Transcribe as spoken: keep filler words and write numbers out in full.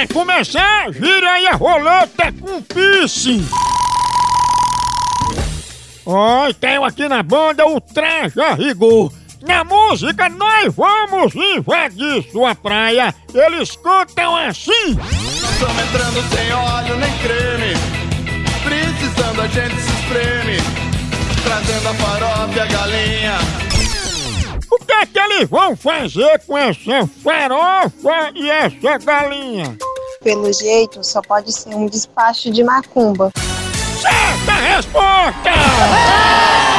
Vai começar, gira aí a roleta com piercing. Ó, oh, tenho aqui na banda o Traje a Rigor. Na música nós vamos invadir sua praia. Eles cantam assim: estamos entrando sem óleo nem creme, precisando a gente se espreme, trazendo a farofa e a galinha. O que é que eles vão fazer com essa farofa e essa galinha? Pelo jeito, só pode ser um despacho de macumba. Certa resposta!